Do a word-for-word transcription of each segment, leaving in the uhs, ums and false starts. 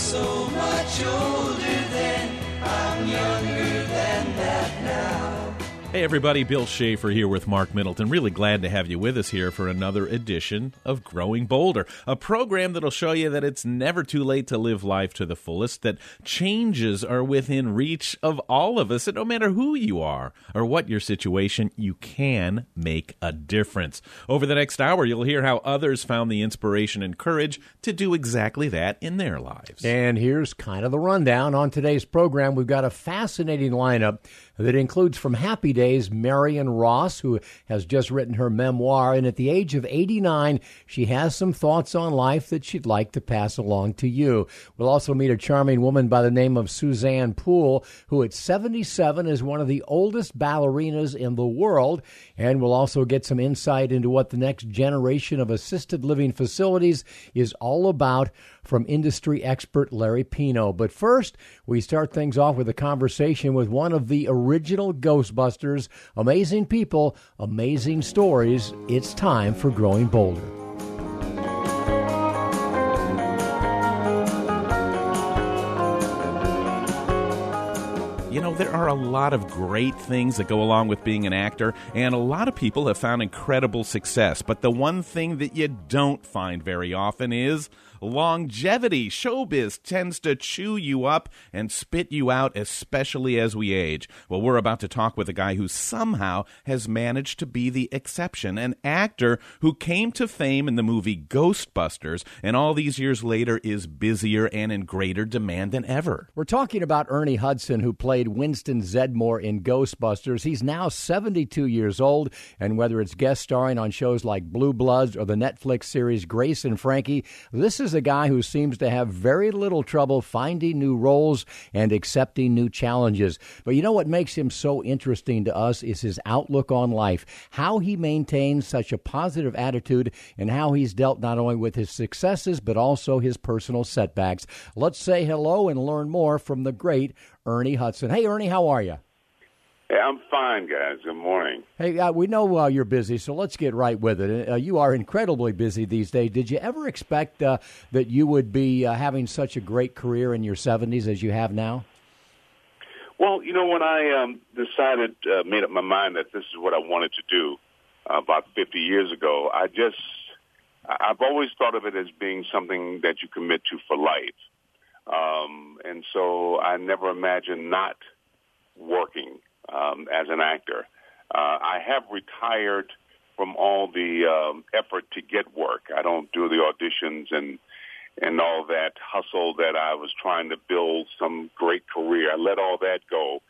so much older than, I'm younger than that now. Hey everybody, Bill Schaefer here with Mark Middleton. Really glad to have you with us here for another edition of Growing Bolder, a program that'll show you that it's never too late to live life to the fullest, that changes are within reach of all of us, and no matter who you are or what your situation, you can make a difference. Over the next hour, you'll hear how others found the inspiration and courage to do exactly that in their lives. And here's kind of the rundown on today's program. We've got a fascinating lineup that includes, from Happy Days, Marion Ross, who has just written her memoir, and at the age of eighty-nine, she has some thoughts on life that she'd like to pass along to you. We'll also meet a charming woman by the name of Suzelle Poole, who at seventy-seven is one of the oldest ballerinas in the world, and we'll also get some insight into what the next generation of assisted living facilities is all about from industry expert Larry Pino. But first, we start things off with a conversation with one of the original Ghostbusters. Amazing people, amazing stories. It's time for Growing Bolder. You know, there are a lot of great things that go along with being an actor, and a lot of people have found incredible success. But the one thing that you don't find very often is longevity. Showbiz tends to chew you up and spit you out, especially as we age. Well, we're about to talk with a guy who somehow has managed to be the exception, an actor who came to fame in the movie Ghostbusters, and all these years later is busier and in greater demand than ever. We're talking about Ernie Hudson, who played Winston Zeddemore in Ghostbusters. He's now seventy-two years old, and whether it's guest starring on shows like Blue Bloods or the Netflix series Grace and Frankie, this is a guy who seems to have very little trouble finding new roles and accepting new challenges. But you know what makes him so interesting to us is his outlook on life, how he maintains such a positive attitude, and how he's dealt not only with his successes but also his personal setbacks. Let's say hello and learn more from the great Ernie Hudson. Hey, Ernie, how are you? Hey, I'm fine, guys. Good morning. Hey, uh, we know uh, you're busy, so let's get right with it. Uh, you are incredibly busy these days. Did you ever expect uh, that you would be uh, having such a great career in your seventies as you have now? Well, you know, when I um, decided, uh, made up my mind that this is what I wanted to do uh, about fifty years ago, I just, I've always thought of it as being something that you commit to for life. Um, and so I never imagined not working Um, as an actor. Uh, I have retired from all the um, effort to get work. I don't do the auditions and and all that hustle that I was trying to build some great career. I let all that go.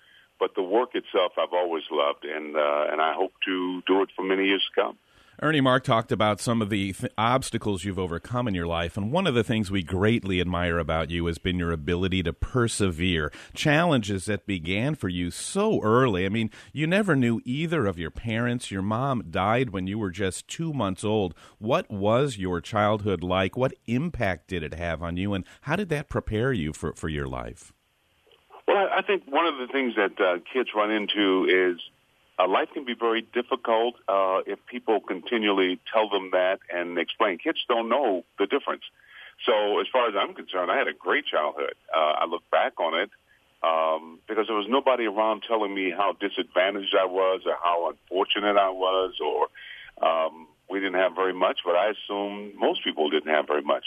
But the work itself I've always loved, and uh, and I hope to do it for many years to come. Ernie, Mark talked about some of the th- obstacles you've overcome in your life, and one of the things we greatly admire about you has been your ability to persevere. Challenges that began for you so early. I mean, you never knew either of your parents. Your mom died when you were just two months old. What was your childhood like? What impact did it have on you, and how did that prepare you for, for your life? Well, I think one of the things that uh, kids run into is Uh, life can be very difficult uh, if people continually tell them that and explain. Kids don't know the difference. So as far as I'm concerned, I had a great childhood. Uh, I look back on it um, because there was nobody around telling me how disadvantaged I was or how unfortunate I was, or um, we didn't have very much, but I assume most people didn't have very much.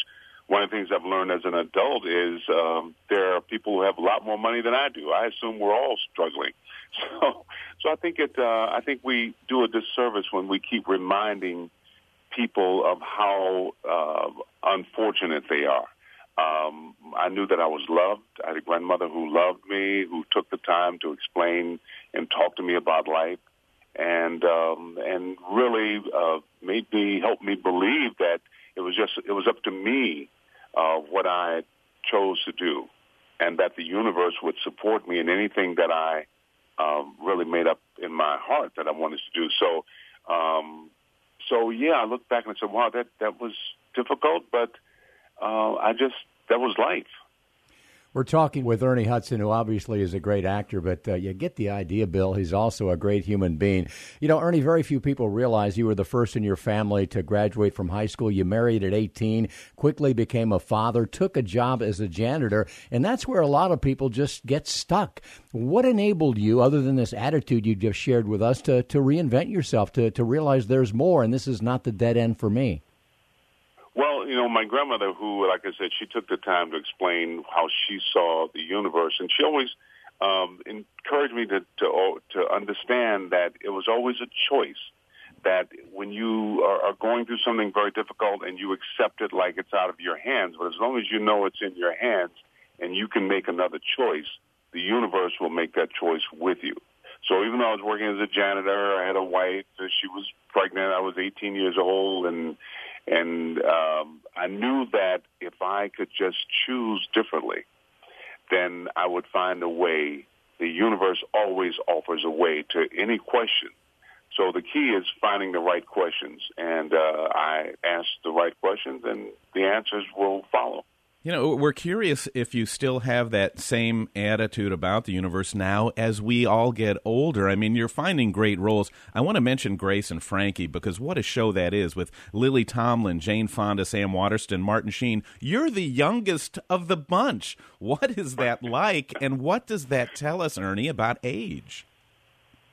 One of the things I've learned as an adult is um, there are people who have a lot more money than I do. I assume we're all struggling. So, so I think it. Uh, I think we do a disservice when we keep reminding people of how uh, unfortunate they are. Um, I knew that I was loved. I had a grandmother who loved me, who took the time to explain and talk to me about life, and um, and really uh, made me help me believe that it was just it was up to me uh, what I chose to do, and that the universe would support me in anything that I Um, really made up in my heart that I wanted to do. So, um, so yeah, I look back and I said, wow, that, that was difficult, but uh, I just, that was life. We're talking with Ernie Hudson, who obviously is a great actor, but uh, you get the idea, Bill. He's also a great human being. You know, Ernie, very few people realize you were the first in your family to graduate from high school. You married at eighteen, quickly became a father, took a job as a janitor, and that's where a lot of people just get stuck. What enabled you, other than this attitude you just shared with us, to, to reinvent yourself, to, to realize there's more, and this is not the dead end for me? Well, you know, my grandmother, who, like I said, she took the time to explain how she saw the universe, and she always um, encouraged me to, to to understand that it was always a choice, that when you are going through something very difficult and you accept it like it's out of your hands, but as long as you know it's in your hands and you can make another choice, the universe will make that choice with you. So even though I was working as a janitor, I had a wife, she was pregnant, I was eighteen years old, and And um, I knew that if I could just choose differently, then I would find a way. The universe always offers a way to any question. So the key is finding the right questions. And uh, I asked the right questions, and the answers will follow. You know, we're curious if you still have that same attitude about the universe now as we all get older. I mean, you're finding great roles. I want to mention Grace and Frankie because what a show that is with Lily Tomlin, Jane Fonda, Sam Waterston, Martin Sheen. You're the youngest of the bunch. What is that like, and what does that tell us, Ernie, about age?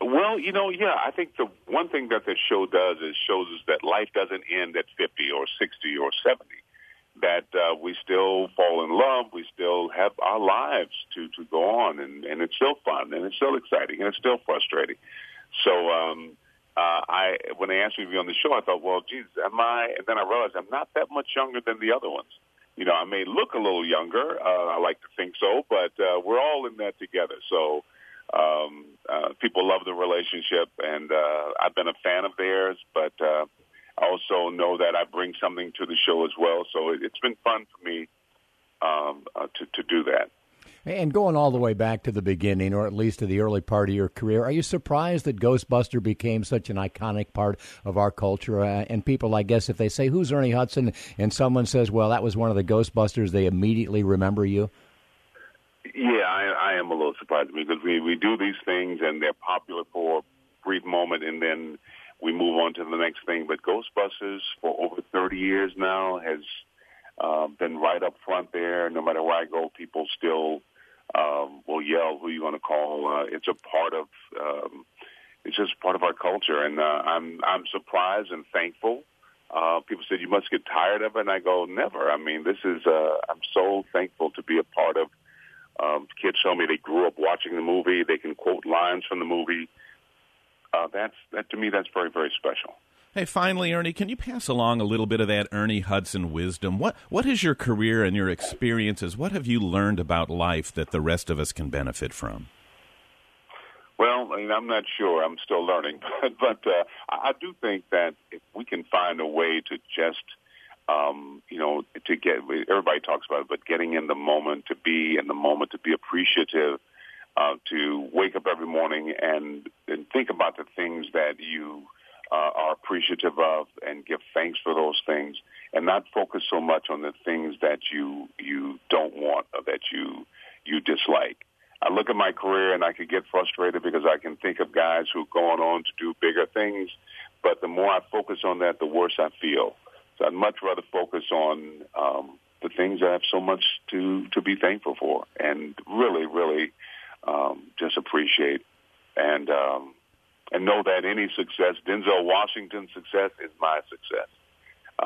Well, you know, yeah, I think the one thing that the show does is shows us that life doesn't end at fifty or sixty or seventy. That uh, we still fall in love, we still have our lives to, to go on, and, and it's still fun, and it's still exciting, and it's still frustrating. So um, uh, I, when they asked me to be on the show, I thought, well, geez, am I? And then I realized I'm not that much younger than the other ones. You know, I may look a little younger, uh, I like to think so, but uh, we're all in that together. So um, uh, people love the relationship, and uh, I've been a fan of theirs, but... Uh, I also know that I bring something to the show as well, so it's been fun for me um, uh, to, to do that. And going all the way back to the beginning, or at least to the early part of your career, are you surprised that Ghostbuster became such an iconic part of our culture? Uh, and people, I guess, if they say, who's Ernie Hudson, and someone says, well, that was one of the Ghostbusters, they immediately remember you? Yeah, I, I am a little surprised because we, we do these things, and they're popular for a brief moment, and then... we move on to the next thing. But Ghostbusters, for over thirty years now, has uh, been right up front there. No matter where I go, people still um, will yell, who you want to call. Uh, it's a part of, um, it's just part of our culture. And uh, I'm I'm surprised and thankful. Uh, people said, you must get tired of it. And I go, never. I mean, this is, uh, I'm so thankful to be a part of. Um, kids tell me they grew up watching the movie. They can quote lines from the movie. Uh, that's that to me, that's very, very special. Hey, finally, Ernie, can you pass along a little bit of that Ernie Hudson wisdom? What What is your career and your experiences? What have you learned about life that the rest of us can benefit from? Well, I mean, I'm not sure. I'm still learning. But, but uh, I do think that if we can find a way to just, um, you know, to get, everybody talks about it, but getting in the moment, to be in the moment, to be appreciative, Uh, to wake up every morning and, and think about the things that you uh, are appreciative of and give thanks for those things, and not focus so much on the things that you you don't want or that you you dislike. I look at my career and I could get frustrated because I can think of guys who are going on to do bigger things, but the more I focus on that, the worse I feel. So I'd much rather focus on um, the things I have so much to, to be thankful for and really, really, Um, just appreciate and um, and know that any success, Denzel Washington's success, is my success.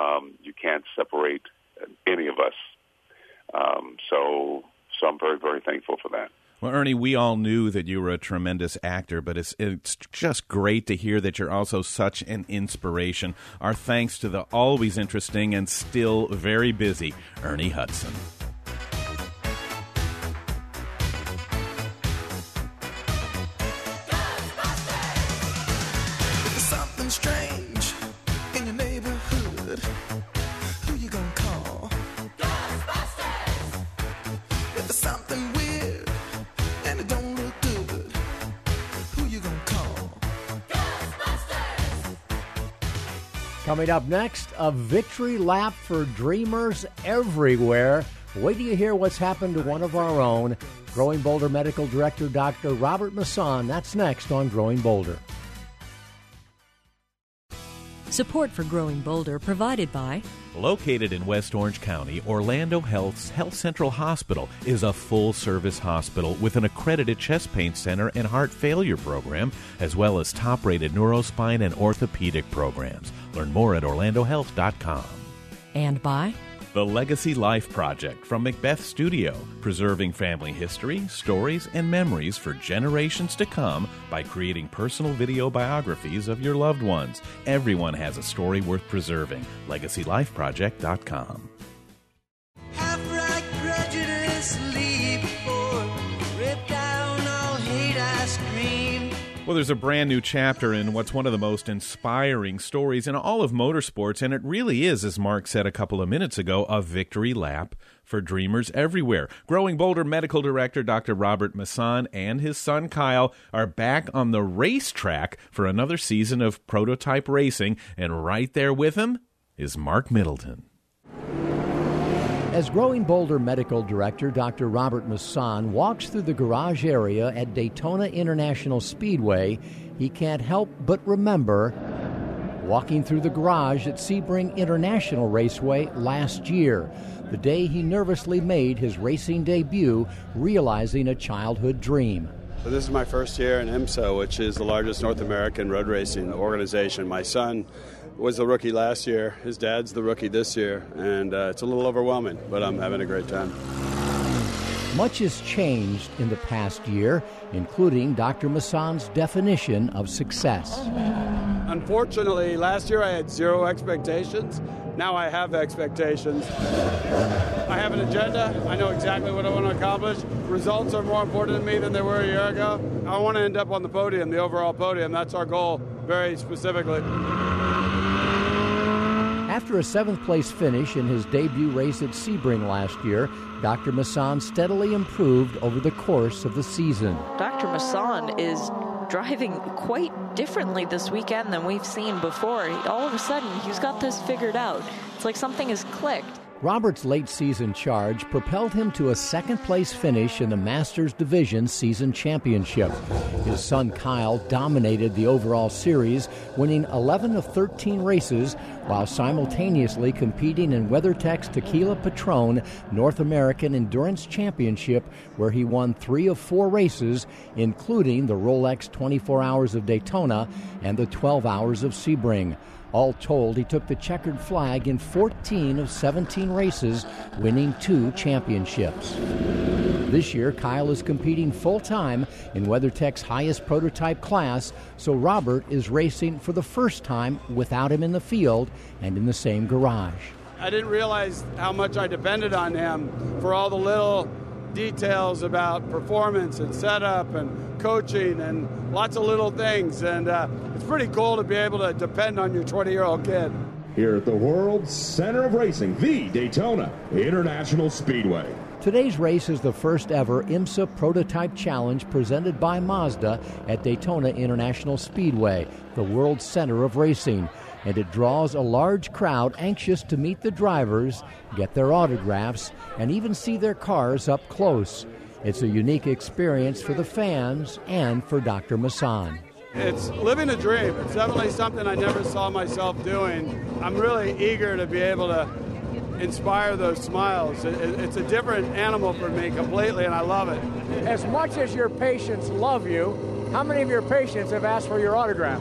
Um, you can't separate any of us. Um, so, so I'm very, very thankful for that. Well, Ernie, we all knew that you were a tremendous actor, but it's it's just great to hear that you're also such an inspiration. Our thanks to the always interesting and still very busy Ernie Hudson. Coming up next, a victory lap for dreamers everywhere. Wait till you hear what's happened to one of our own, Growing Bolder Medical Director Doctor Robert Masson. That's next on Growing Bolder. Support for Growing Bolder provided by... Located in West Orange County, Orlando Health's Health Central Hospital is a full-service hospital with an accredited chest pain center and heart failure program, as well as top-rated neurospine and orthopedic programs. Learn more at orlando health dot com. And by... The Legacy Life Project from Macbeth Studio, preserving family history, stories, and memories for generations to come by creating personal video biographies of your loved ones. Everyone has a story worth preserving. legacy life project dot com. Well, there's a brand new chapter in what's one of the most inspiring stories in all of motorsports, and it really is, as Mark said a couple of minutes ago, a victory lap for dreamers everywhere. Growing Bolder Medical Director Doctor Robert Masson and his son Kyle are back on the racetrack for another season of prototype racing, and right there with him is Mark Middleton. As Growing Bolder Medical Director Doctor Robert Masson walks through the garage area at Daytona International Speedway, he can't help but remember walking through the garage at Sebring International Raceway last year, the day he nervously made his racing debut, realizing a childhood dream. So this is my first year in IMSA, which is the largest North American road racing organization. My son was the rookie last year. His dad's the rookie this year, and uh, it's a little overwhelming, but I'm having a great time. Much has changed in the past year, including Doctor Masson's definition of success. Unfortunately, last year I had zero expectations. Now I have expectations. I have an agenda. I know exactly what I want to accomplish. Results are more important to me than they were a year ago. I want to end up on the podium, the overall podium. That's our goal, very specifically. After a seventh-place finish in his debut race at Sebring last year, Doctor Masson steadily improved over the course of the season. Doctor Masson is driving quite differently this weekend than we've seen before. All of a sudden, he's got this figured out. It's like something has clicked. Robert's late-season charge propelled him to a second-place finish in the Masters Division Season Championship. His son Kyle dominated the overall series, winning eleven of thirteen races while simultaneously competing in WeatherTech's Tequila Patron North American Endurance Championship, where he won three of four races, including the Rolex twenty-four hours of Daytona and the twelve hours of Sebring. All told, he took the checkered flag in fourteen of seventeen races, winning two championships. This year, Kyle is competing full-time in WeatherTech's highest prototype class, so Robert is racing for the first time without him in the field and in the same garage. I didn't realize how much I depended on him for all the little details about performance and setup and coaching and lots of little things, and uh, it's pretty cool to be able to depend on your twenty-year-old kid. Here at the world's center of racing, the Daytona International Speedway. Today's race is the first ever IMSA Prototype Challenge presented by Mazda at Daytona International Speedway, the world's center of racing, and it draws a large crowd anxious to meet the drivers, get their autographs, and even see their cars up close. It's a unique experience for the fans and for Doctor Masson. It's living a dream. It's definitely something I never saw myself doing. I'm really eager to be able to inspire those smiles. It's a different animal for me completely, and I love it. As much as your patients love you, how many of your patients have asked for your autograph?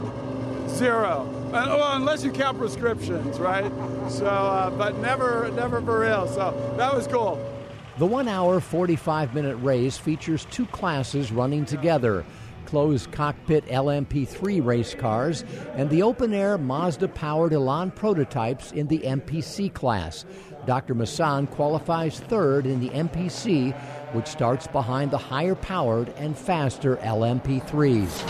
Zero. Well, unless you count prescriptions, right? So, uh, but never, never for real. So that was cool. The one hour, forty-five minute race features two classes running together, closed cockpit L M P three race cars and the open-air Mazda-powered Elan prototypes in the M P C class. Doctor Masson qualifies third in the M P C, which starts behind the higher-powered and faster L M P threes.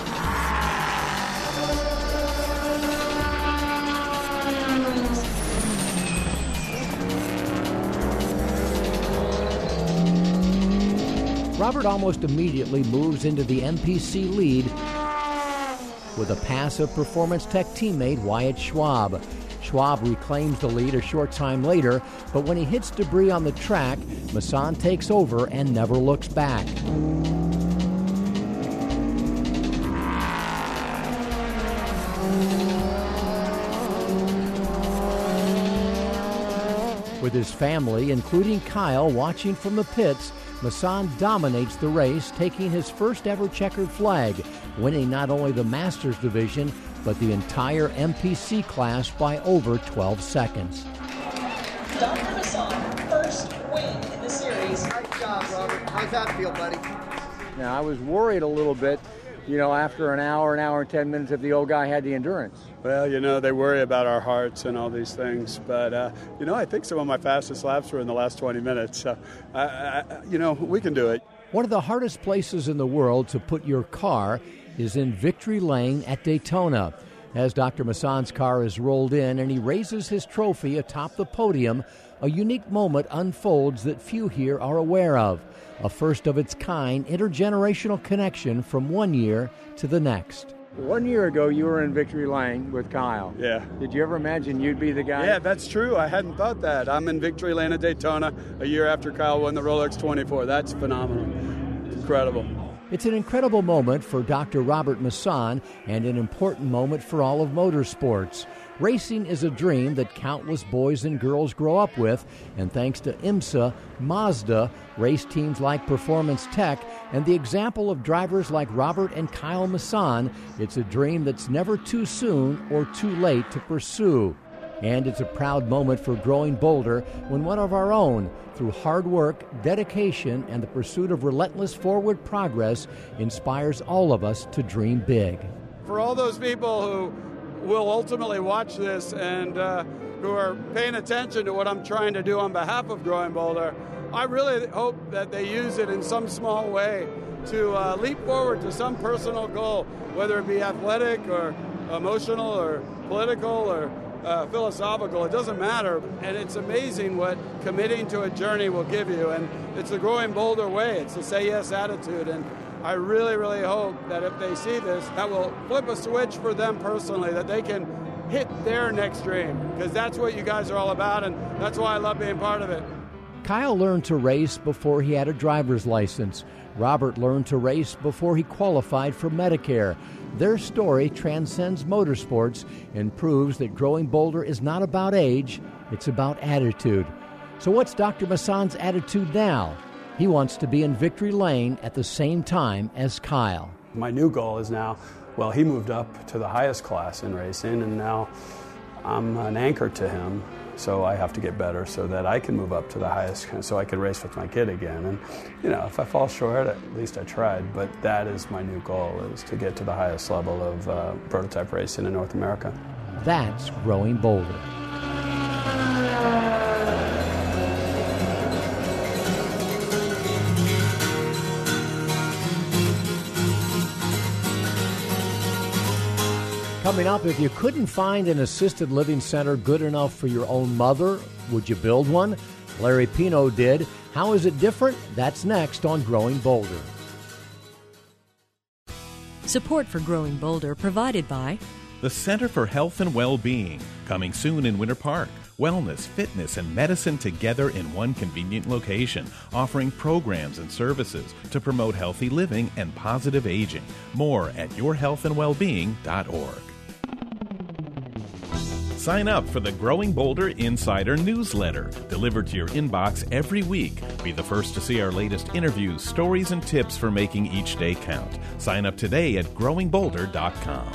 Robert almost immediately moves into the M P C lead with a pass of Performance Tech teammate Wyatt Schwab. Schwab reclaims the lead a short time later, but when he hits debris on the track, Masson takes over and never looks back. With his family, including Kyle, watching from the pits, Masson dominates the race, taking his first ever checkered flag, winning not only the Masters division, but the entire M P C class by over twelve seconds. Doctor Masson, first win in the series. Great job, Robert. How's that feel, buddy? Now, I was worried a little bit, you know, after an hour, an hour and ten minutes, if the old guy had the endurance. Well, you know, they worry about our hearts and all these things. But, uh, you know, I think some of my fastest laps were in the last twenty minutes. So, I, I, you know, we can do it. One of the hardest places in the world to put your car is in Victory Lane at Daytona. As Doctor Masson's car is rolled in and he raises his trophy atop the podium, a unique moment unfolds that few here are aware of. A first-of-its-kind intergenerational connection from one year to the next. One year ago, you were in Victory Lane with Kyle. Yeah. Did you ever imagine you'd be the guy? Yeah, that's true. I hadn't thought that. I'm in Victory Lane at Daytona a year after Kyle won the Rolex twenty-four. That's phenomenal. Incredible. It's an incredible moment for Doctor Robert Masson and an important moment for all of motorsports. Racing is a dream that countless boys and girls grow up with, and thanks to IMSA, Mazda, race teams like Performance Tech, and the example of drivers like Robert and Kyle Masson, it's a dream that's never too soon or too late to pursue. And it's a proud moment for Growing Bolder when one of our own, through hard work, dedication, and the pursuit of relentless forward progress, inspires all of us to dream big. For all those people who will ultimately watch this and uh, who are paying attention to what I'm trying to do on behalf of Growing Bolder, I really hope that they use it in some small way to uh, leap forward to some personal goal, whether it be athletic or emotional or political or uh, philosophical. It doesn't matter, and it's amazing what committing to a journey will give you, and it's the Growing Bolder way. It's the say yes attitude, and I really, really hope that if they see this, that will flip a switch for them personally, that they can hit their next dream, because that's what you guys are all about, and that's why I love being part of it. Kyle learned to race before he had a driver's license. Robert learned to race before he qualified for Medicare. Their story transcends motorsports and proves that Growing Bolder is not about age, it's about attitude. So what's Doctor Masson's attitude now? He wants to be in Victory Lane at the same time as Kyle. My new goal is now, well, he moved up to the highest class in racing, and now I'm an anchor to him, so I have to get better so that I can move up to the highest, so I can race with my kid again. And, you know, if I fall short, at least I tried, but that is my new goal, is to get to the highest level of uh, prototype racing in North America. That's Growing Bolder. Coming up, if you couldn't find an assisted living center good enough for your own mother, would you build one? Larry Pino did. How is it different? That's next on Growing Bolder. Support for Growing Bolder provided by the Center for Health and Well-Being, coming soon in Winter Park. Wellness, fitness, and medicine together in one convenient location, offering programs and services to promote healthy living and positive aging. More at your health and well being dot org. Sign up for the Growing Bolder Insider Newsletter, delivered to your inbox every week. Be the first to see our latest interviews, stories, and tips for making each day count. Sign up today at growing bolder dot com.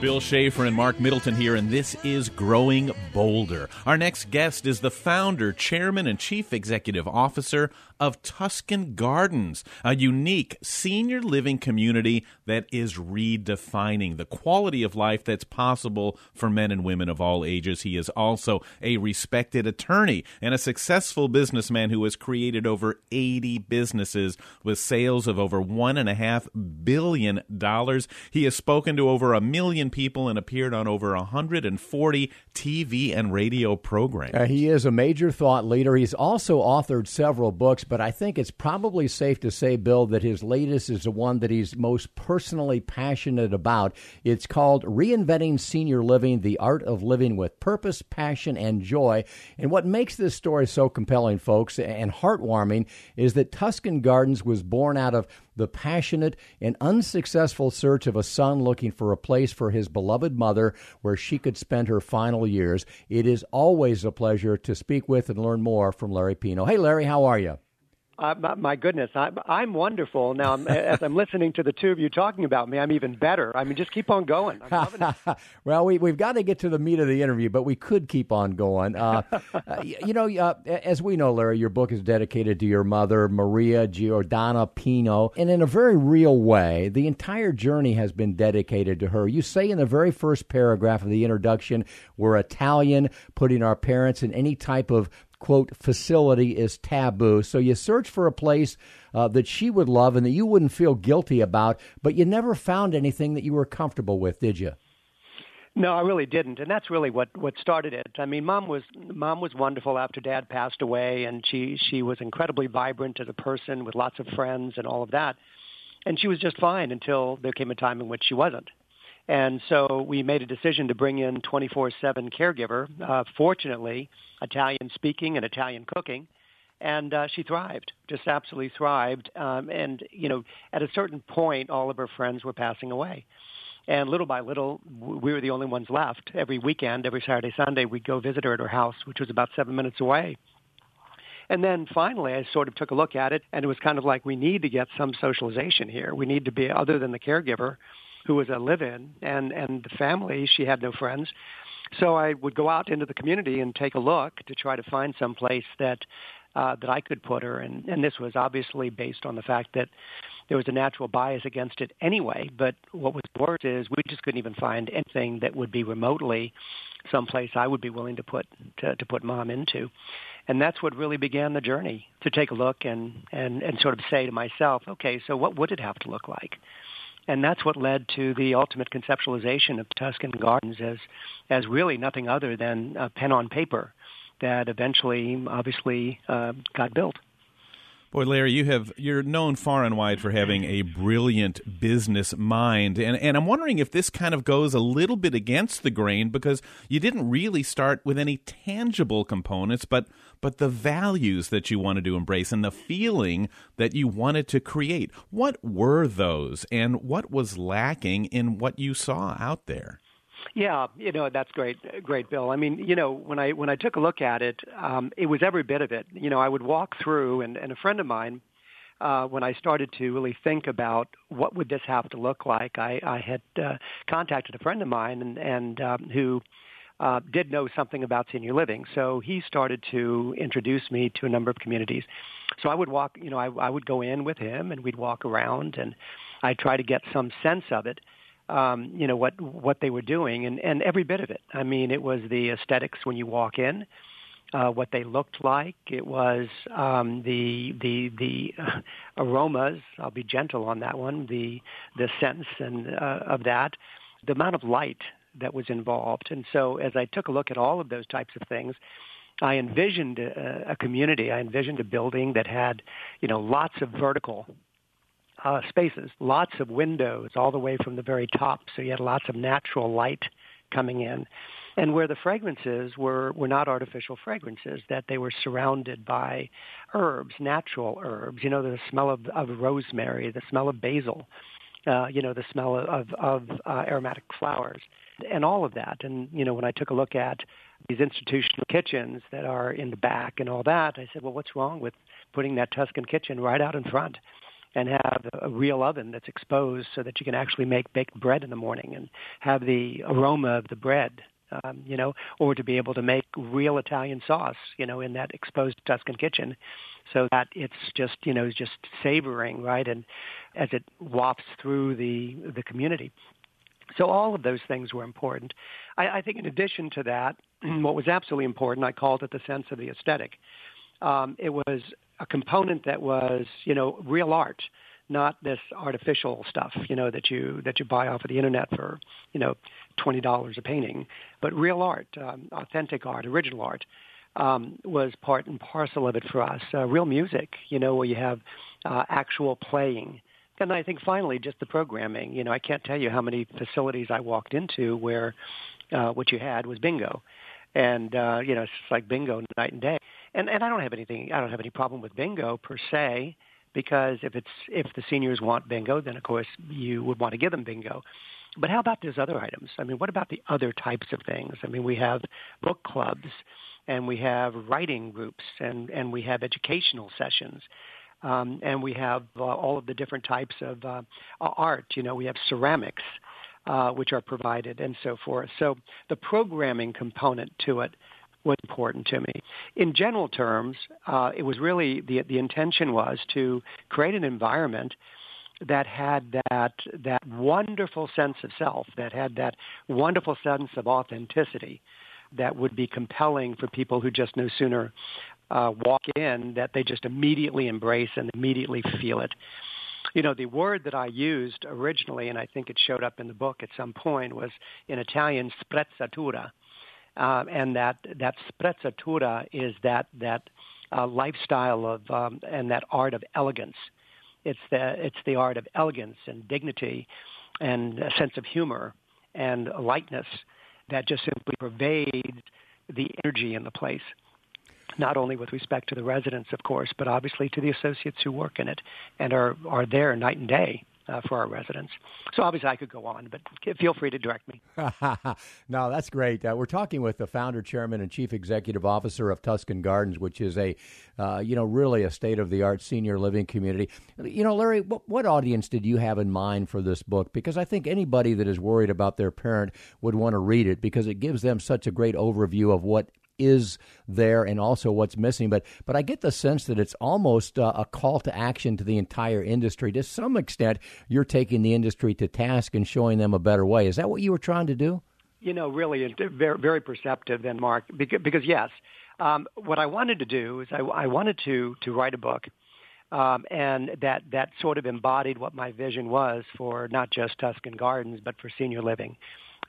Bill Schaefer and Mark Middleton here, and this is Growing Bolder. Our next guest is the founder, chairman, and chief executive officer of Tuscan Gardens, a unique senior living community that is redefining the quality of life that's possible for men and women of all ages. He is also a respected attorney and a successful businessman who has created over eighty businesses with sales of over one point five billion dollars. He has spoken to over a million people and appeared on over one hundred forty T V and radio programs. Uh, he is a major thought leader. He's also authored several books, But I think it's probably safe to say, Bill, that his latest is the one that he's most personally passionate about. It's called Reinventing Senior Living, the Art of Living with Purpose, Passion, and Joy. And what makes this story so compelling, folks, and heartwarming is that Tuscan Gardens was born out of the passionate and unsuccessful search of a son looking for a place for his beloved mother where she could spend her final years. It is always a pleasure to speak with and learn more from Larry Pino. Hey, Larry, how are you? Uh, my goodness, I'm, I'm wonderful. Now, I'm, as I'm listening to the two of you talking about me, I'm even better. I mean, just keep on going. I'm loving it. Well, we, we've got to get to the meat of the interview, but we could keep on going. Uh, uh, you know, uh, as we know, Larry, your book is dedicated to your mother, Maria Giordana Pino. And in a very real way, the entire journey has been dedicated to her. You say in the very first paragraph of the introduction, we're Italian, putting our parents in any type of quote, facility is taboo. So you search for a place uh, that she would love and that you wouldn't feel guilty about, but you never found anything that you were comfortable with, did you? No, I really didn't. And that's really what, what started it. I mean, mom was mom was wonderful after Dad passed away, and she, she was incredibly vibrant as a person with lots of friends and all of that. And she was just fine until there came a time in which she wasn't. And so we made a decision to bring in twenty-four seven caregiver, uh, fortunately, Italian speaking and Italian cooking. And uh, she thrived, just absolutely thrived. Um, and, you know, at a certain point, all of her friends were passing away. And little by little, we were the only ones left. Every weekend, every Saturday, Sunday, we'd go visit her at her house, which was about seven minutes away. And then finally, I sort of took a look at it, and it was kind of like, we need to get some socialization here. We need to be, other than the caregiver, who was a live-in, and, and the family, she had no friends. So I would go out into the community and take a look to try to find some place that uh, that I could put her. And, and this was obviously based on the fact that there was a natural bias against it anyway. But what was worse is we just couldn't even find anything that would be remotely someplace I would be willing to put to, to put mom into. And that's what really began the journey, to take a look and, and, and sort of say to myself, okay, so what would it have to look like? And that's what led to the ultimate conceptualization of Tuscan Gardens as as really nothing other than a pen on paper that eventually, obviously, uh, got built. Boy, Larry, you have, you're known far and wide for having a brilliant business mind. And, and I'm wondering if this kind of goes a little bit against the grain, because you didn't really start with any tangible components, but, but the values that you wanted to embrace and the feeling that you wanted to create. What were those, and what was lacking in what you saw out there? Yeah, you know, that's great, great, Bill. I mean, you know, when I when I took a look at it, um, it was every bit of it. You know, I would walk through, and, and a friend of mine, uh, when I started to really think about what would this have to look like, I, I had uh, contacted a friend of mine and, and um, who uh, did know something about senior living. So he started to introduce me to a number of communities. So I would walk, you know, I, I would go in with him, and we'd walk around, and I'd try to get some sense of it. Um, you know, what what they were doing, and, and every bit of it. I mean, it was the aesthetics when you walk in, uh, what they looked like. It was um, the the the uh, aromas. I'll be gentle on that one. The the scents and uh, of that, the amount of light that was involved. And so, as I took a look at all of those types of things, I envisioned a, a community. I envisioned a building that had, you know, lots of vertical Uh, spaces, lots of windows all the way from the very top, so you had lots of natural light coming in, and where the fragrances were, were not artificial fragrances, that they were surrounded by herbs, natural herbs, you know, the smell of, of rosemary, the smell of basil, uh, you know, the smell of, of uh, aromatic flowers, and all of that. And, you know, when I took a look at these institutional kitchens that are in the back and all that, I said, well, what's wrong with putting that Tuscan kitchen right out in front? And have a real oven that's exposed so that you can actually make baked bread in the morning and have the aroma of the bread, um, you know, or to be able to make real Italian sauce, you know, in that exposed Tuscan kitchen, so that it's just, you know, just savoring, right, and as it wafts through the the community. So all of those things were important. I, I think in addition to that, what was absolutely important, I called it the sense of the aesthetic. Um, it was a component that was, you know, real art, not this artificial stuff, you know, that you that you buy off of the internet for, you know, twenty dollars a painting, but real art, um, authentic art, original art. um, was part and parcel of it for us. Uh, real music, you know, where you have uh, actual playing. And I think finally, just the programming. You know, I can't tell you how many facilities I walked into where uh, what you had was bingo. And, uh, you know, it's just like bingo night and day. And and I don't have anything, I don't have any problem with bingo per se, because if it's if the seniors want bingo, then of course you would want to give them bingo. But how about those other items? I mean, what about the other types of things? I mean, we have book clubs, and we have writing groups, and, and we have educational sessions. Um, and we have uh, all of the different types of uh, art. You know, we have ceramics, uh, which are provided, and so forth. So the programming component to it was important to me. In general terms, uh, it was really the the intention was to create an environment that had that that wonderful sense of self, that had that wonderful sense of authenticity, that would be compelling for people who just no sooner Uh, walk in that they just immediately embrace and immediately feel it. You know, the word that I used originally, and I think it showed up in the book at some point, was in Italian sprezzatura, uh, and that that sprezzatura is that that uh, lifestyle of um, and that art of elegance. It's the it's the art of elegance and dignity, and a sense of humor and lightness that just simply pervades the energy in the place. Not only with respect to the residents, of course, but obviously to the associates who work in it and are, are there night and day uh, for our residents. So obviously I could go on, but feel free to direct me. No, that's great. Uh, we're talking with the founder, chairman, and chief executive officer of Tuscan Gardens, which is a, uh, you know, really a state-of-the-art senior living community. You know, Larry, what, what audience did you have in mind for this book? Because I think anybody that is worried about their parent would want to read it because it gives them such a great overview of what is there and also what's missing. But but I get the sense that it's almost uh, a call to action to the entire industry. To some extent, you're taking the industry to task and showing them a better way. Is that what you were trying to do? You know, really, very, very perceptive then, Mark, because, because yes, um, what I wanted to do is I, I wanted to to write a book um, and that, that sort of embodied what my vision was for not just Tuscan Gardens, but for senior living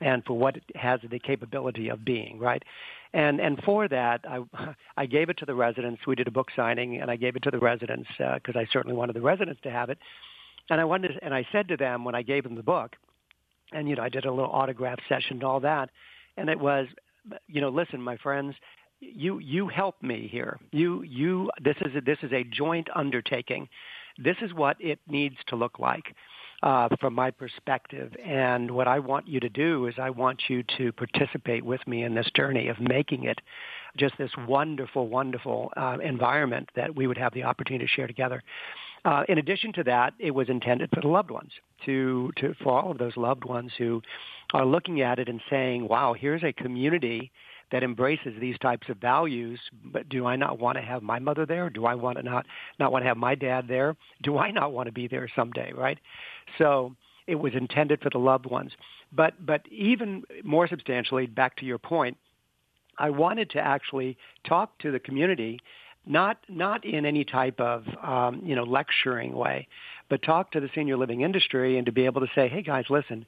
and for what it has the capability of being, right? And and for that, I, I gave it to the residents. We did a book signing, and I gave it to the residents because uh, I certainly wanted the residents to have it. And I wanted, and I said to them when I gave them the book, and, you know, I did a little autograph session and all that, and it was, you know, listen, my friends, you you help me here. You you this is a, this is a joint undertaking. This is what it needs to look like. Uh, from my perspective. And what I want you to do is I want you to participate with me in this journey of making it just this wonderful, wonderful uh, environment that we would have the opportunity to share together. Uh, in addition to that, it was intended for the loved ones, to, to for all of those loved ones who are looking at it and saying, wow, here's a community that embraces these types of values, but do I not want to have my mother there? Do I want to not, not want to have my dad there? Do I not want to be there someday, right? So it was intended for the loved ones. But but even more substantially, back to your point, I wanted to actually talk to the community, not not in any type of um, you know lecturing way, but talk to the senior living industry and to be able to say, hey, guys, listen,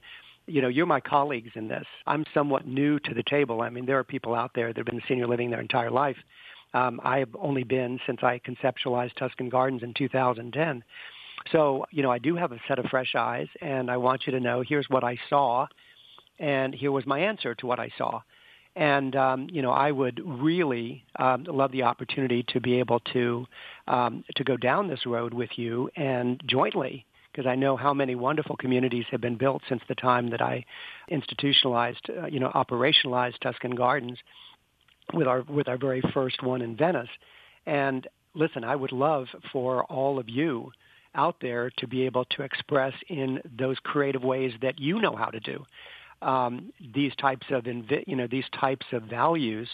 you know, you're my colleagues in this. I'm somewhat new to the table. I mean, there are people out there that have been senior living their entire life. Um, I've only been since I conceptualized Tuscan Gardens in two thousand ten. So, you know, I do have a set of fresh eyes, and I want you to know here's what I saw, and here was my answer to what I saw. And, um, you know, I would really um, love the opportunity to be able to um, to go down this road with you and jointly, because I know how many wonderful communities have been built since the time that I institutionalized, uh, you know, operationalized Tuscan Gardens with our with our very first one in Venice. And listen, I would love for all of you out there to be able to express in those creative ways that you know how to do um, these types of, invi- you know, these types of values,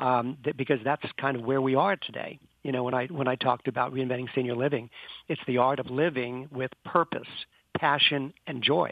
um, that, because that's kind of where we are today. You know, when I when I talked about reinventing senior living, it's the art of living with purpose, passion, and joy.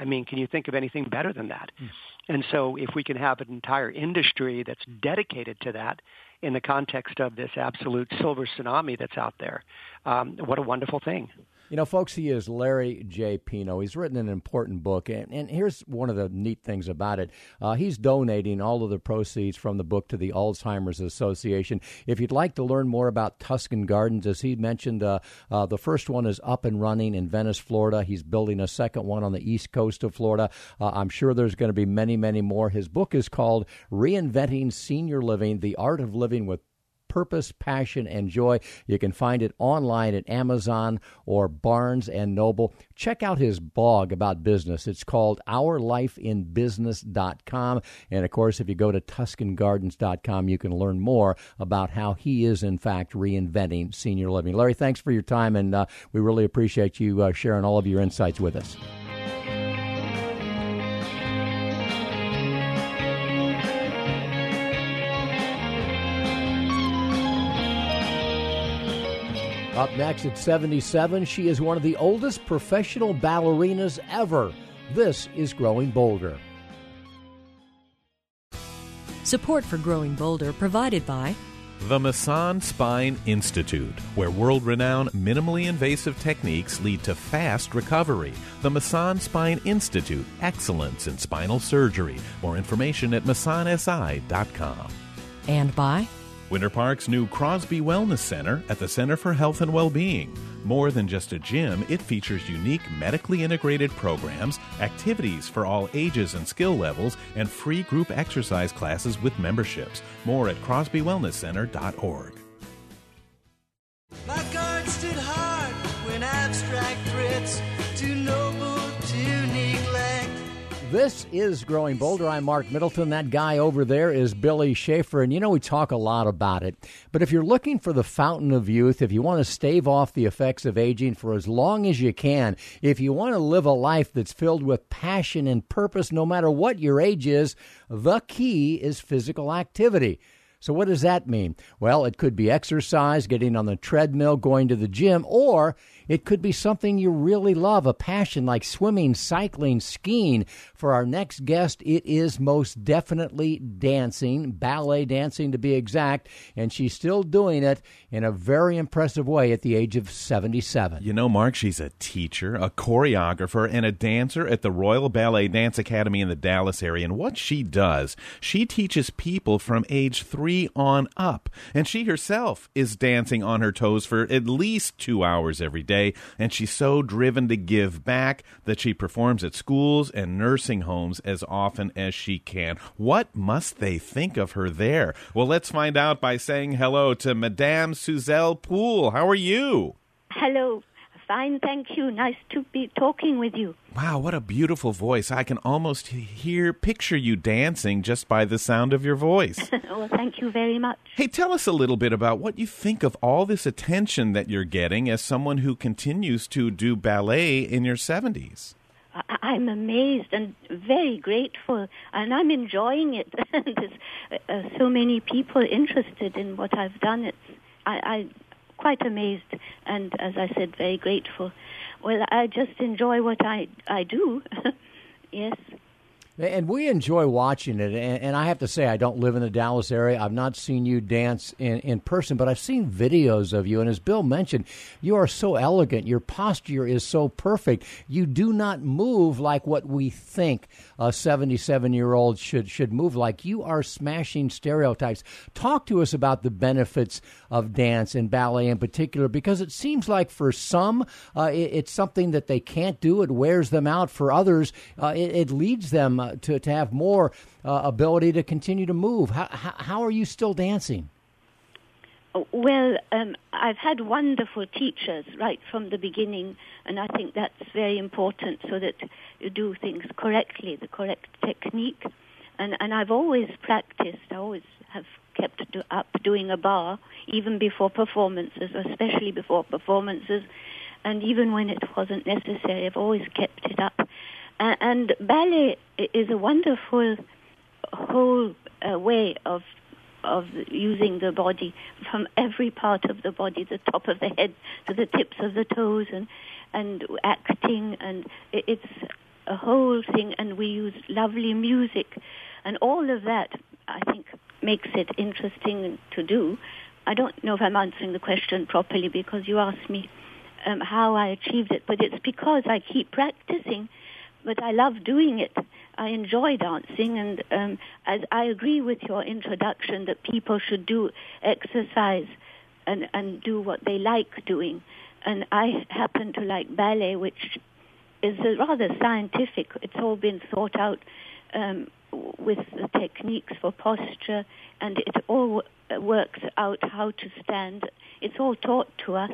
I mean, can you think of anything better than that? Mm. And so if we can have an entire industry that's dedicated to that in the context of this absolute silver tsunami that's out there, um, what a wonderful thing. You know, folks, he is Larry J. Pino. He's written an important book, and, and here's one of the neat things about it. Uh, he's donating all of the proceeds from the book to the Alzheimer's Association. If you'd like to learn more about Tuscan Gardens, as he mentioned, uh, uh, the first one is up and running in Venice, Florida. He's building a second one on the east coast of Florida. Uh, I'm sure there's going to be many, many more. His book is called Reinventing Senior Living, The Art of Living with Purpose, Passion, and Joy. You can find it online at Amazon or Barnes and Noble. Check out his blog about business. It's called our life in business dot com. And, of course, if you go to tuscan gardens dot com, you can learn more about how he is, in fact, reinventing senior living. Larry, thanks for your time, and uh, we really appreciate you uh, sharing all of your insights with us. Up next at seventy-seven, she is one of the oldest professional ballerinas ever. This is Growing Bolder. Support for Growing Bolder provided by the Masson Spine Institute, where world-renowned minimally invasive techniques lead to fast recovery. The Masson Spine Institute, excellence in spinal surgery. More information at masson s i dot com. And by Winter Park's new Crosby Wellness Center at the Center for Health and Well-Being. More than just a gym, it features unique medically integrated programs, activities for all ages and skill levels, and free group exercise classes with memberships. More at crosby wellness center dot org. My guard stood hard when abstract threats to noble to neglect. This is Growing Bolder. I'm Mark Middleton. That guy over there is Billy Schaefer. And, you know, we talk a lot about it. But if you're looking for the fountain of youth, if you want to stave off the effects of aging for as long as you can, if you want to live a life that's filled with passion and purpose, no matter what your age is, the key is physical activity. So what does that mean? Well, it could be exercise, getting on the treadmill, going to the gym, or it could be something you really love, a passion like swimming, cycling, skiing. For our next guest, it is most definitely dancing, ballet dancing to be exact, and she's still doing it in a very impressive way at the age of seventy-seven. You know, Mark, she's a teacher, a choreographer, and a dancer at the Royal Ballet Dance Academy in the Dallas area. And what she does, she teaches people from age three on up, and she herself is dancing on her toes for at least two hours every day, and she's so driven to give back that she performs at schools and nursing homes as often as she can. What must they think of her there? Well, let's find out by saying hello to Madame Suzelle Poole. How are you? Hello. Fine, thank you. Nice to be talking with you. Wow, what a beautiful voice. I can almost hear, picture you dancing just by the sound of your voice. Well, thank you very much. Hey, tell us a little bit about what you think of all this attention that you're getting as someone who continues to do ballet in your seventies. I- I'm amazed and very grateful, and I'm enjoying it. There's uh, so many people interested in what I've done. It's, I... I quite amazed and, as I said, very grateful. Well, I just enjoy what I, I do. Yes. And we enjoy watching it. And, and I have to say, I don't live in the Dallas area. I've not seen you dance in, in person, but I've seen videos of you. And as Bill mentioned, you are so elegant. Your posture is so perfect. You do not move like what we think a seventy-seven-year-old should should move like. You are smashing stereotypes. Talk to us about the benefits of dance and ballet in particular, because it seems like for some, uh, it, it's something that they can't do. It wears them out. For others, uh, it, it leads them Uh, to, to have more uh, ability to continue to move. How, how, how are you still dancing? Well, um, I've had wonderful teachers right from the beginning, and I think that's very important so that you do things correctly, the correct technique. And, and I've always practiced. I always have kept do, up doing a bar, even before performances, especially before performances, and even when it wasn't necessary, I've always kept it up. And ballet is a wonderful whole uh, way of of using the body from every part of the body, the top of the head to the tips of the toes, and and acting, and it's a whole thing. And we use lovely music, and all of that I think makes it interesting to do. I don't know if I'm answering the question properly because you asked me um, how I achieved it, but it's because I keep practicing. But I love doing it. I enjoy dancing, and um, as I agree with your introduction that people should do exercise and, and do what they like doing. And I happen to like ballet, which is a rather scientific. It's all been thought out um, with the techniques for posture, and it all works out how to stand. It's all taught to us.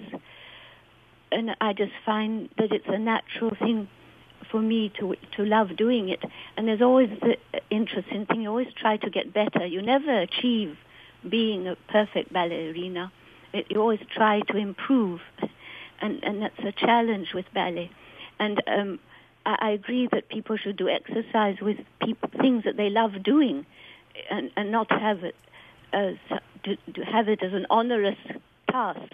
And I just find that it's a natural thing for me to to love doing it. And there's always the interesting thing. You always try to get better. You never achieve being a perfect ballerina. It, you always try to improve. And, and that's a challenge with ballet. And um, I, I agree that people should do exercise with people, things that they love doing, and, and not have it as, to, to have it as an onerous task,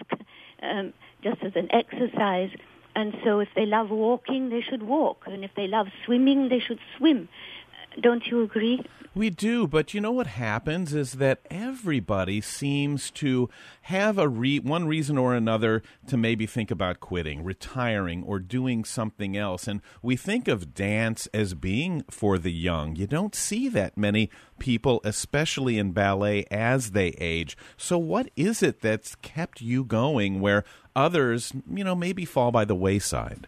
um, just as an exercise. And so if they love walking, they should walk. And if they love swimming, they should swim. Don't you agree? We do, but you know what happens is that everybody seems to have a re- one reason or another to maybe think about quitting, retiring, or doing something else. And we think of dance as being for the young. You don't see that many people, especially in ballet, as they age. So what is it that's kept you going where others, you know, maybe fall by the wayside?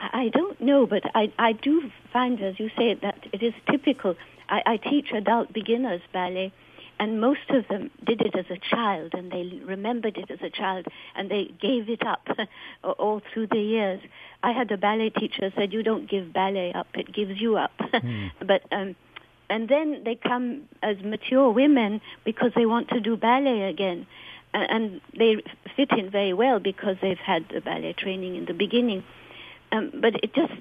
I don't know, but I, I do find, as you say, that it is typical. I, I teach adult beginners ballet, and most of them did it as a child, and they remembered it as a child, and they gave it up all through the years. I had a ballet teacher who said, you don't give ballet up, it gives you up. Mm. But um, and then they come as mature women because they want to do ballet again. And, and they fit in very well because they've had the ballet training in the beginning. Um, but it just,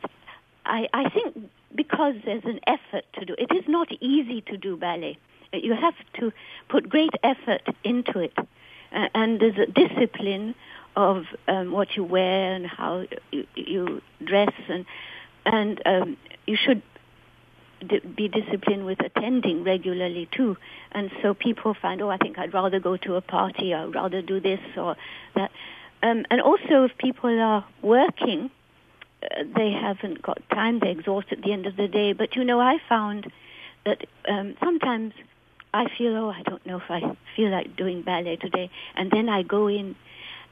I, I think because there's an effort to do, it is not easy to do ballet. You have to put great effort into it. Uh, and there's a discipline of um, what you wear and how you, you dress. And, and um, you should d- be disciplined with attending regularly, too. And so people find, oh, I think I'd rather go to a party, or I'd rather do this or that. Um, and also if people are working, Uh, they haven't got time, they're exhausted at the end of the day. But, you know, I found that um, sometimes I feel, oh, I don't know if I feel like doing ballet today. And then I go in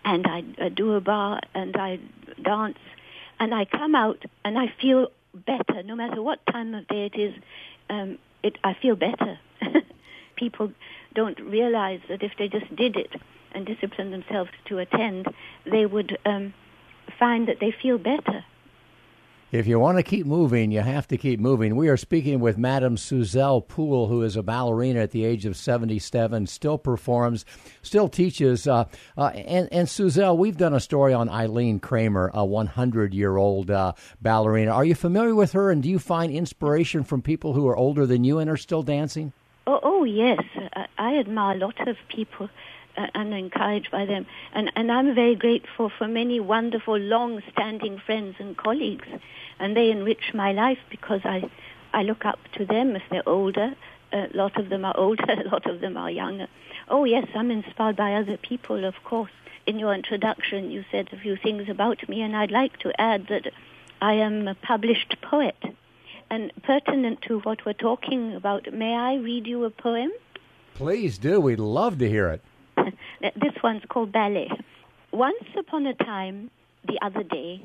and I, I do a bar and I dance and I come out and I feel better. No matter what time of day it is, um, it, I feel better. People don't realize that if they just did it and disciplined themselves to attend, they would um, find that they feel better. If you want to keep moving, you have to keep moving. We are speaking with Madame Suzelle Poole, who is a ballerina at the age of seventy-seven, still performs, still teaches. Uh, uh, and, and Suzelle, we've done a story on Eileen Kramer, a hundred-year-old uh, ballerina. Are you familiar with her, and do you find inspiration from people who are older than you and are still dancing? Oh, oh yes. I, I admire a lot of people and encouraged by them. And, and I'm very grateful for many wonderful, long-standing friends and colleagues. And they enrich my life because I, I look up to them if they're older. A lot of them are older, a lot of them are younger. Oh, yes, I'm inspired by other people, of course. In your introduction, you said a few things about me, and I'd like to add that I am a published poet. And pertinent to what we're talking about, may I read you a poem? Please do. We'd love to hear it. This one's called Ballet. Once upon a time, the other day,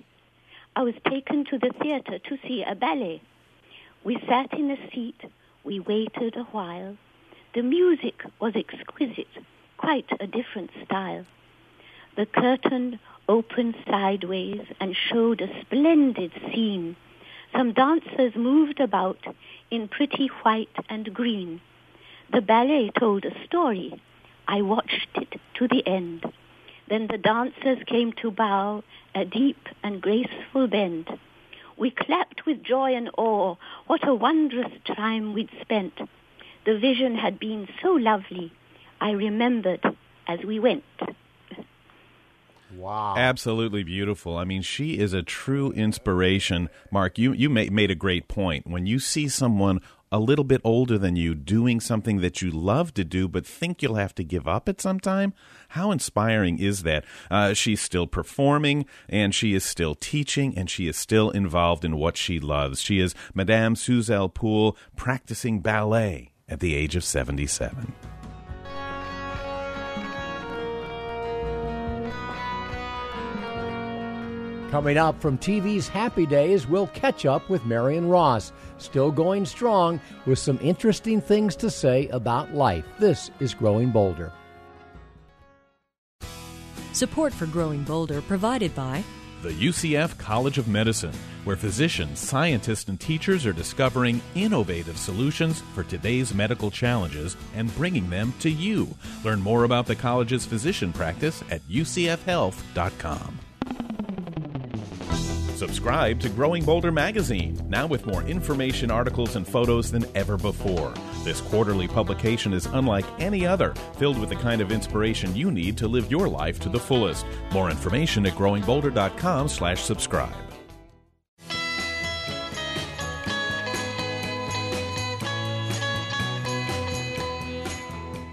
I was taken to the theater to see a ballet. We sat in a seat. We waited a while. The music was exquisite, quite a different style. The curtain opened sideways and showed a splendid scene. Some dancers moved about in pretty white and green. The ballet told a story. I watched it to the end. Then the dancers came to bow a deep and graceful bend. We clapped with joy and awe. What a wondrous time we'd spent. The vision had been so lovely. I remembered as we went. Wow. Absolutely beautiful. I mean, she is a true inspiration. Mark, you, you made a great point. When you see someone a little bit older than you doing something that you love to do but think you'll have to give up at some time? How inspiring is that? Uh, she's still performing, and she is still teaching, and she is still involved in what she loves. She is Madame Suzelle Poole, practicing ballet at the age of seventy-seven. Coming up from T V's Happy Days, we'll catch up with Marion Ross, still going strong with some interesting things to say about life. This is Growing Bolder. Support for Growing Bolder provided by the U C F College of Medicine, where physicians, scientists, and teachers are discovering innovative solutions for today's medical challenges and bringing them to you. Learn more about the college's physician practice at U C F health dot com. Subscribe to Growing Bolder magazine, now with more information, articles, and photos than ever before. This quarterly publication is unlike any other, filled with the kind of inspiration you need to live your life to the fullest. More information at growing bolder dot com slash subscribe.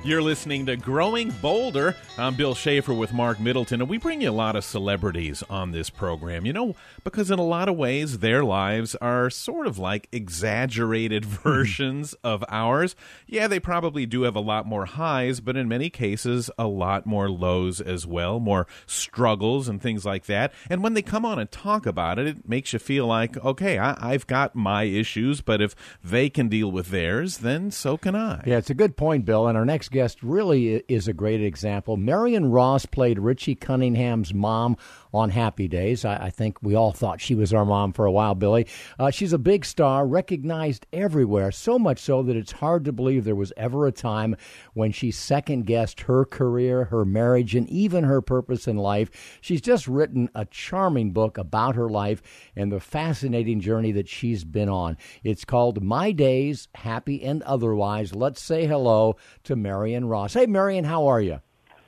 You're listening to Growing Bolder. I'm Bill Schaefer with Mark Middleton, and we bring you a lot of celebrities on this program, you know, because in a lot of ways, their lives are sort of like exaggerated versions of ours. Yeah, they probably do have a lot more highs, but in many cases, a lot more lows as well, more struggles and things like that. And when they come on and talk about it, it makes you feel like, okay, I- I've got my issues, but if they can deal with theirs, then so can I. Yeah, it's a good point, Bill, and our next guest really is a great example. Marion Ross played Richie Cunningham's mom on Happy Days. I, I think we all thought she was our mom for a while, Billy. Uh, she's a big star, recognized everywhere, so much so that it's hard to believe there was ever a time when she second-guessed her career, her marriage, and even her purpose in life. She's just written a charming book about her life and the fascinating journey that she's been on. It's called My Days, Happy and Otherwise. Let's say hello to Marion Ross. Hey, Marion, how are you?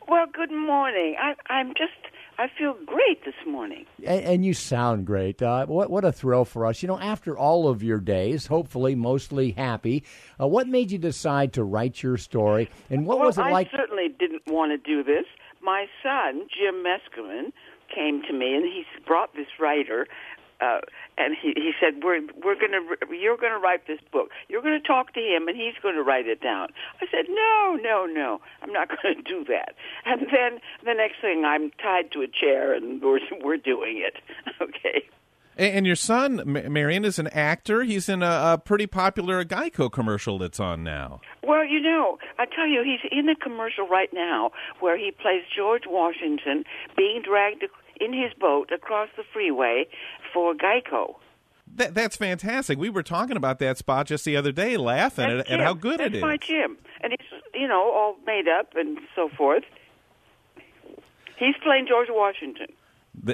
Well, good morning. I, I'm just... I feel great this morning. And, and you sound great. Uh, what what a thrill for us. You know, after all of your days, hopefully mostly happy, uh, what made you decide to write your story? And what well, was it I like? I certainly didn't want to do this. My son, Jim Meskerman, came to me, and he brought this writer, uh, and he, he said, "We're we're going to you're going to write this book. You're going to talk to him, and he's going to write it down." I said, "No, no, no. I'm not going to do that." And then the next thing, I'm tied to a chair, and we're we're doing it. Okay. And your son, Marion, is an actor. He's in a, a pretty popular Geico commercial that's on now. Well, you know, I tell you, he's in a commercial right now where he plays George Washington being dragged in his boat across the freeway for Geico. That, that's fantastic. We were talking about that spot just the other day, laughing at, at how good that's it is. That's my Jim. And he's, you know, all made up and so forth. He's playing George Washington.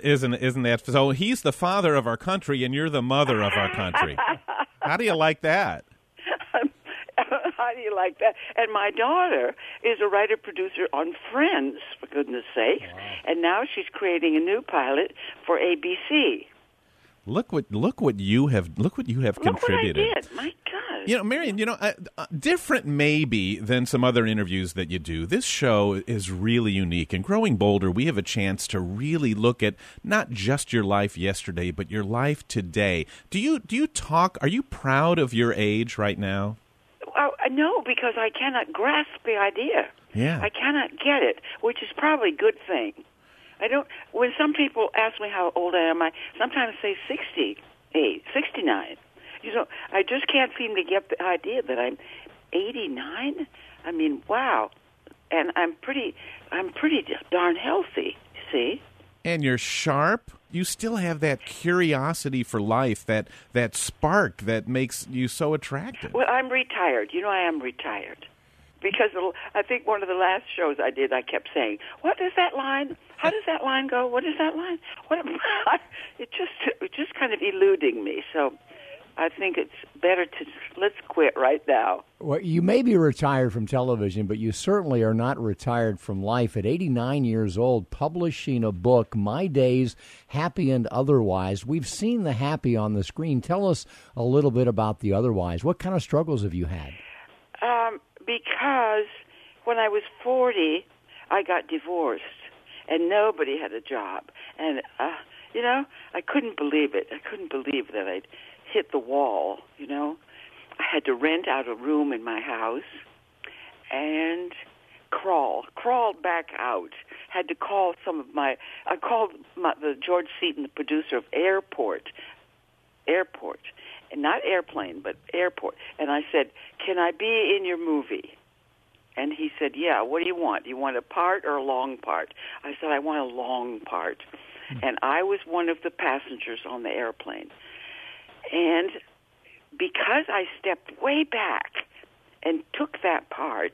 Isn't isn't that so? He's the father of our country, and you're the mother of our country. How do you like that? How do you like that? And my daughter is a writer-producer on Friends, for goodness sakes, wow. And now she's creating a new pilot for A B C. Look what look what you have look what you have look contributed. What I did. My God. You know, Marion, you know, uh, uh, different maybe than some other interviews that you do. This show is really unique. And Growing Bolder, we have a chance to really look at not just your life yesterday, but your life today. Do you do you talk are you proud of your age right now? Uh, no, because I cannot grasp the idea. Yeah. I cannot get it, which is probably a good thing. I don't. When some people ask me how old I am, I sometimes say sixty-eight, sixty-nine. You know, I just can't seem to get the idea that I'm eighty-nine. I mean, wow! And I'm pretty, I'm pretty darn healthy. You see? And you're sharp. You still have that curiosity for life, that that spark that makes you so attractive. Well, I'm retired. You know, I am retired. Because I think one of the last shows I did, I kept saying, "What is that line? How does that line go? What is that line?" What? It just, it just kind of eluding me. So I think it's better to let's quit right now. Well, you may be retired from television, but you certainly are not retired from life. At eighty-nine years old, publishing a book, My Days, Happy and Otherwise. We've seen the happy on the screen. Tell us a little bit about the otherwise. What kind of struggles have you had? Um, because when I was forty, I got divorced, and nobody had a job. And, uh, you know, I couldn't believe it. I couldn't believe that I'd hit the wall, you know. I had to rent out a room in my house and crawl, crawled back out. Had to call some of my, I called my, the George Seaton, the producer of Airport, Airport, and not Airplane, but Airport. And I said, can I be in your movie? And he said, yeah, what do you want? Do you want a part or a long part? I said, I want a long part. Mm-hmm. And I was one of the passengers on the airplane. And because I stepped way back and took that part,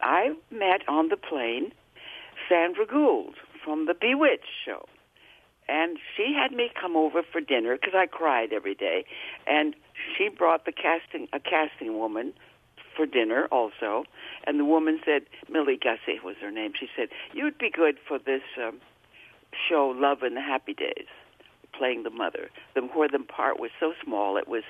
I met on the plane Sandra Gould from the Bewitched show. And she had me come over for dinner because I cried every day. And she brought the casting a casting woman for dinner also. And the woman said, Millie Gussie was her name, she said, you'd be good for this um, show, Love in the Happy Days, playing the mother, the, where the part was so small it was,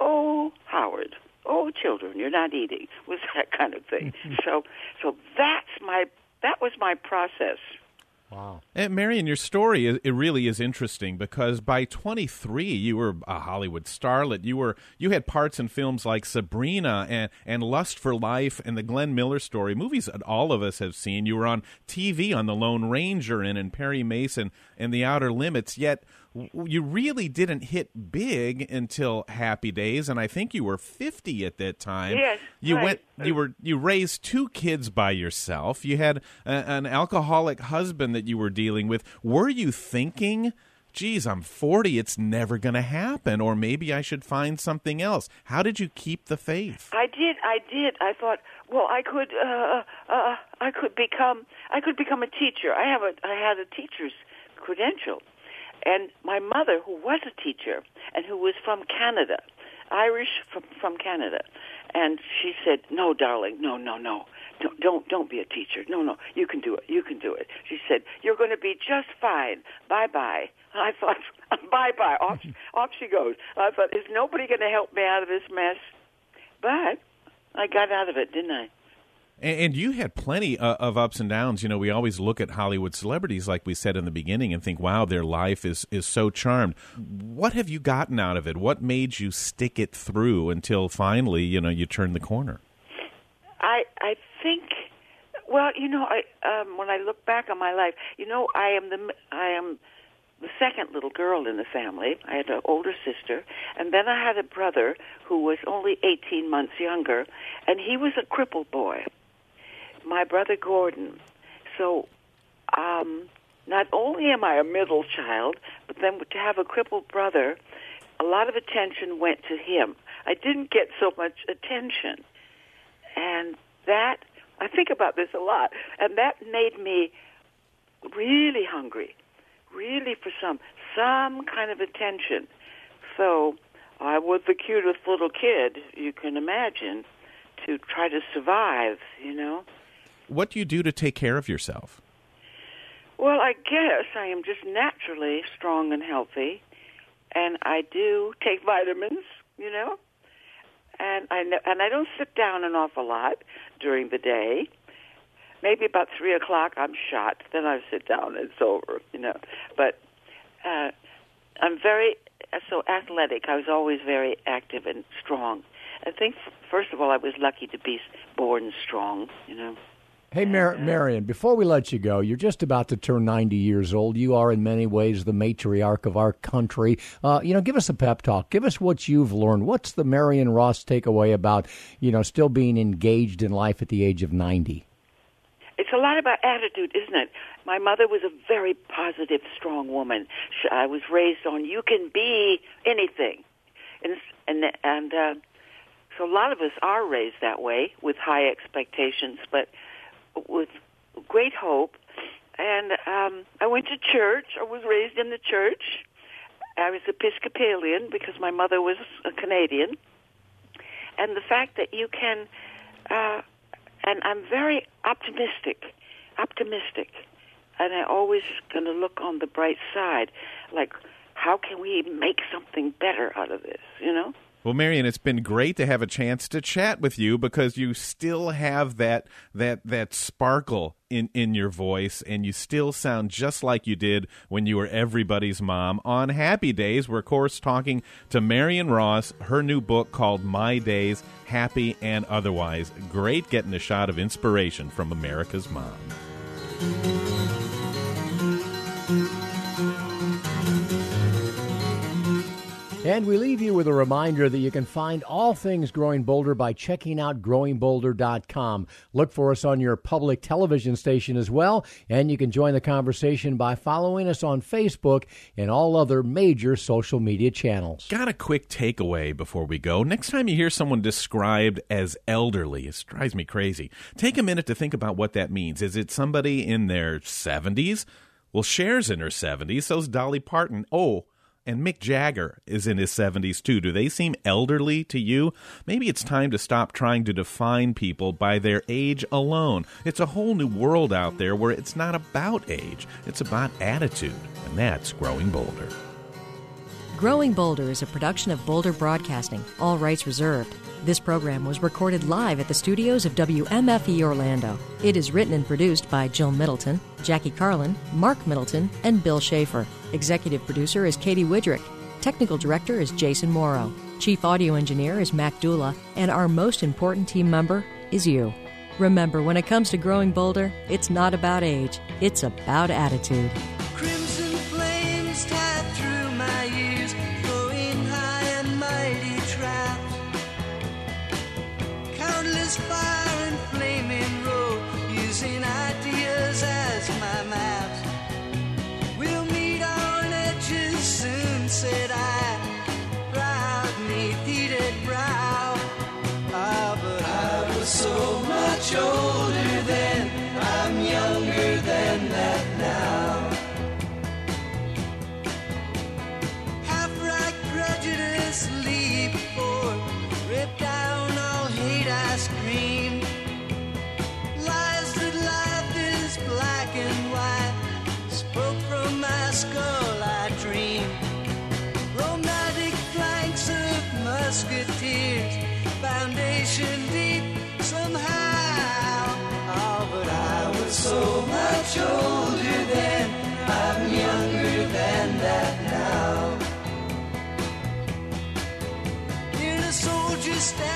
oh, Howard, oh, children, you're not eating, was that kind of thing. so so that's my, that was my process. Wow. And Marion, your story, is, it really is interesting because by twenty-three, you were a Hollywood starlet. You were you had parts in films like Sabrina and, and Lust for Life and the Glenn Miller Story, movies that all of us have seen. You were on T V on The Lone Ranger and in Perry Mason and The Outer Limits, yet you really didn't hit big until Happy Days, and I think you were fifty at that time. Yes, you right. went. You were. You raised two kids by yourself. You had a, an alcoholic husband that you were dealing with. Were you thinking, "Geez, I'm forty. It's never going to happen," or maybe I should find something else? How did you keep the faith? I did. I did. I thought, well, I could. Uh, uh, I could become. I could become a teacher. I have a. I had a teacher's credential. And my mother, who was a teacher and who was from Canada, Irish from, from Canada, and she said, no, darling, no, no, no, don't, don't don't be a teacher. No, no, you can do it. You can do it. She said, you're going to be just fine. Bye-bye. I thought, bye-bye. Off, off she goes. I thought, is nobody going to help me out of this mess? But I got out of it, didn't I? And you had plenty of ups and downs. You know, we always look at Hollywood celebrities, like we said in the beginning, and think, wow, their life is, is so charmed. What have you gotten out of it? What made you stick it through until finally, you know, you turned the corner? I I think, well, you know, I um, when I look back on my life, you know, I am the I am the second little girl in the family. I had an older sister, and then I had a brother who was only eighteen months younger, and he was a crippled boy. My brother Gordon. So um, not only am I a middle child, but then to have a crippled brother, a lot of attention went to him. I didn't get so much attention. And that, I think about this a lot, and that made me really hungry, really for some, some kind of attention. So I was the cutest little kid, you can imagine, to try to survive, you know. What do you do to take care of yourself? Well, I guess I am just naturally strong and healthy, and I do take vitamins, you know, and I know, and I don't sit down an awful lot during the day. Maybe about three o'clock I'm shot, then I sit down and it's over, you know. But uh, I'm very so athletic. I was always very active and strong. I think first of all I was lucky to be born strong, you know. Hey, Mar- Marion, before we let you go, you're just about to turn ninety years old. You are, in many ways, the matriarch of our country. Uh, you know, give us a pep talk. Give us what you've learned. What's the Marion Ross takeaway about, you know, still being engaged in life at the age of ninety? It's a lot about attitude, isn't it? My mother was a very positive, strong woman. She, I was raised on, you can be anything. And, and, and uh, so a lot of us are raised that way with high expectations, but with great hope, and um, I went to church. I was raised in the church, I was Episcopalian because my mother was a Canadian. And the fact that you can, uh, and I'm very optimistic, optimistic. And I always going to look on the bright side, like, how can we make something better out of this, you know? Well, Marion, it's been great to have a chance to chat with you because you still have that that that sparkle in, in your voice, and you still sound just like you did when you were everybody's mom. On Happy Days, we're, of course, talking to Marion Ross, her new book called My Days, Happy and Otherwise. Great getting a shot of inspiration from America's Mom. And we leave you with a reminder that you can find all things Growing Bolder by checking out growing bolder dot com. Look for us on your public television station as well, and you can join the conversation by following us on Facebook and all other major social media channels. Got a quick takeaway before we go. Next time you hear someone described as elderly, it drives me crazy. Take a minute to think about what that means. Is it somebody in their seventies? Well, Cher's in her seventies, so's Dolly Parton. Oh, and Mick Jagger is in his seventies, too. Do they seem elderly to you? Maybe it's time to stop trying to define people by their age alone. It's a whole new world out there where it's not about age. It's about attitude, and that's Growing Bolder. Growing Bolder is a production of Bolder Broadcasting, all rights reserved. This program was recorded live at the studios of W M F E Orlando. It is written and produced by Jill Middleton, Jackie Carlin, Mark Middleton, and Bill Schaefer. Executive producer is Katie Widrick. Technical director is Jason Morrow. Chief audio engineer is Mac Dula. And our most important team member is you. Remember, when it comes to Growing Bolder, it's not about age. It's about attitude. Crimson flames tied through my ears, going high and mighty trapped. Countless fire and flaming road, using ideas as my maps. We'll meet on edges soon, said I, proud meat-eated brow. Ah, but I was so much older then, I'm younger than that now. Half-right prejudice leap forth, rip down all hate I scream. Lies that life is black and white, spoke from my skull I dream. Romantic flanks of musketeers, foundation deep somehow. Oh, but I was so much older then, I'm younger than that now. Hear the soldiers stand.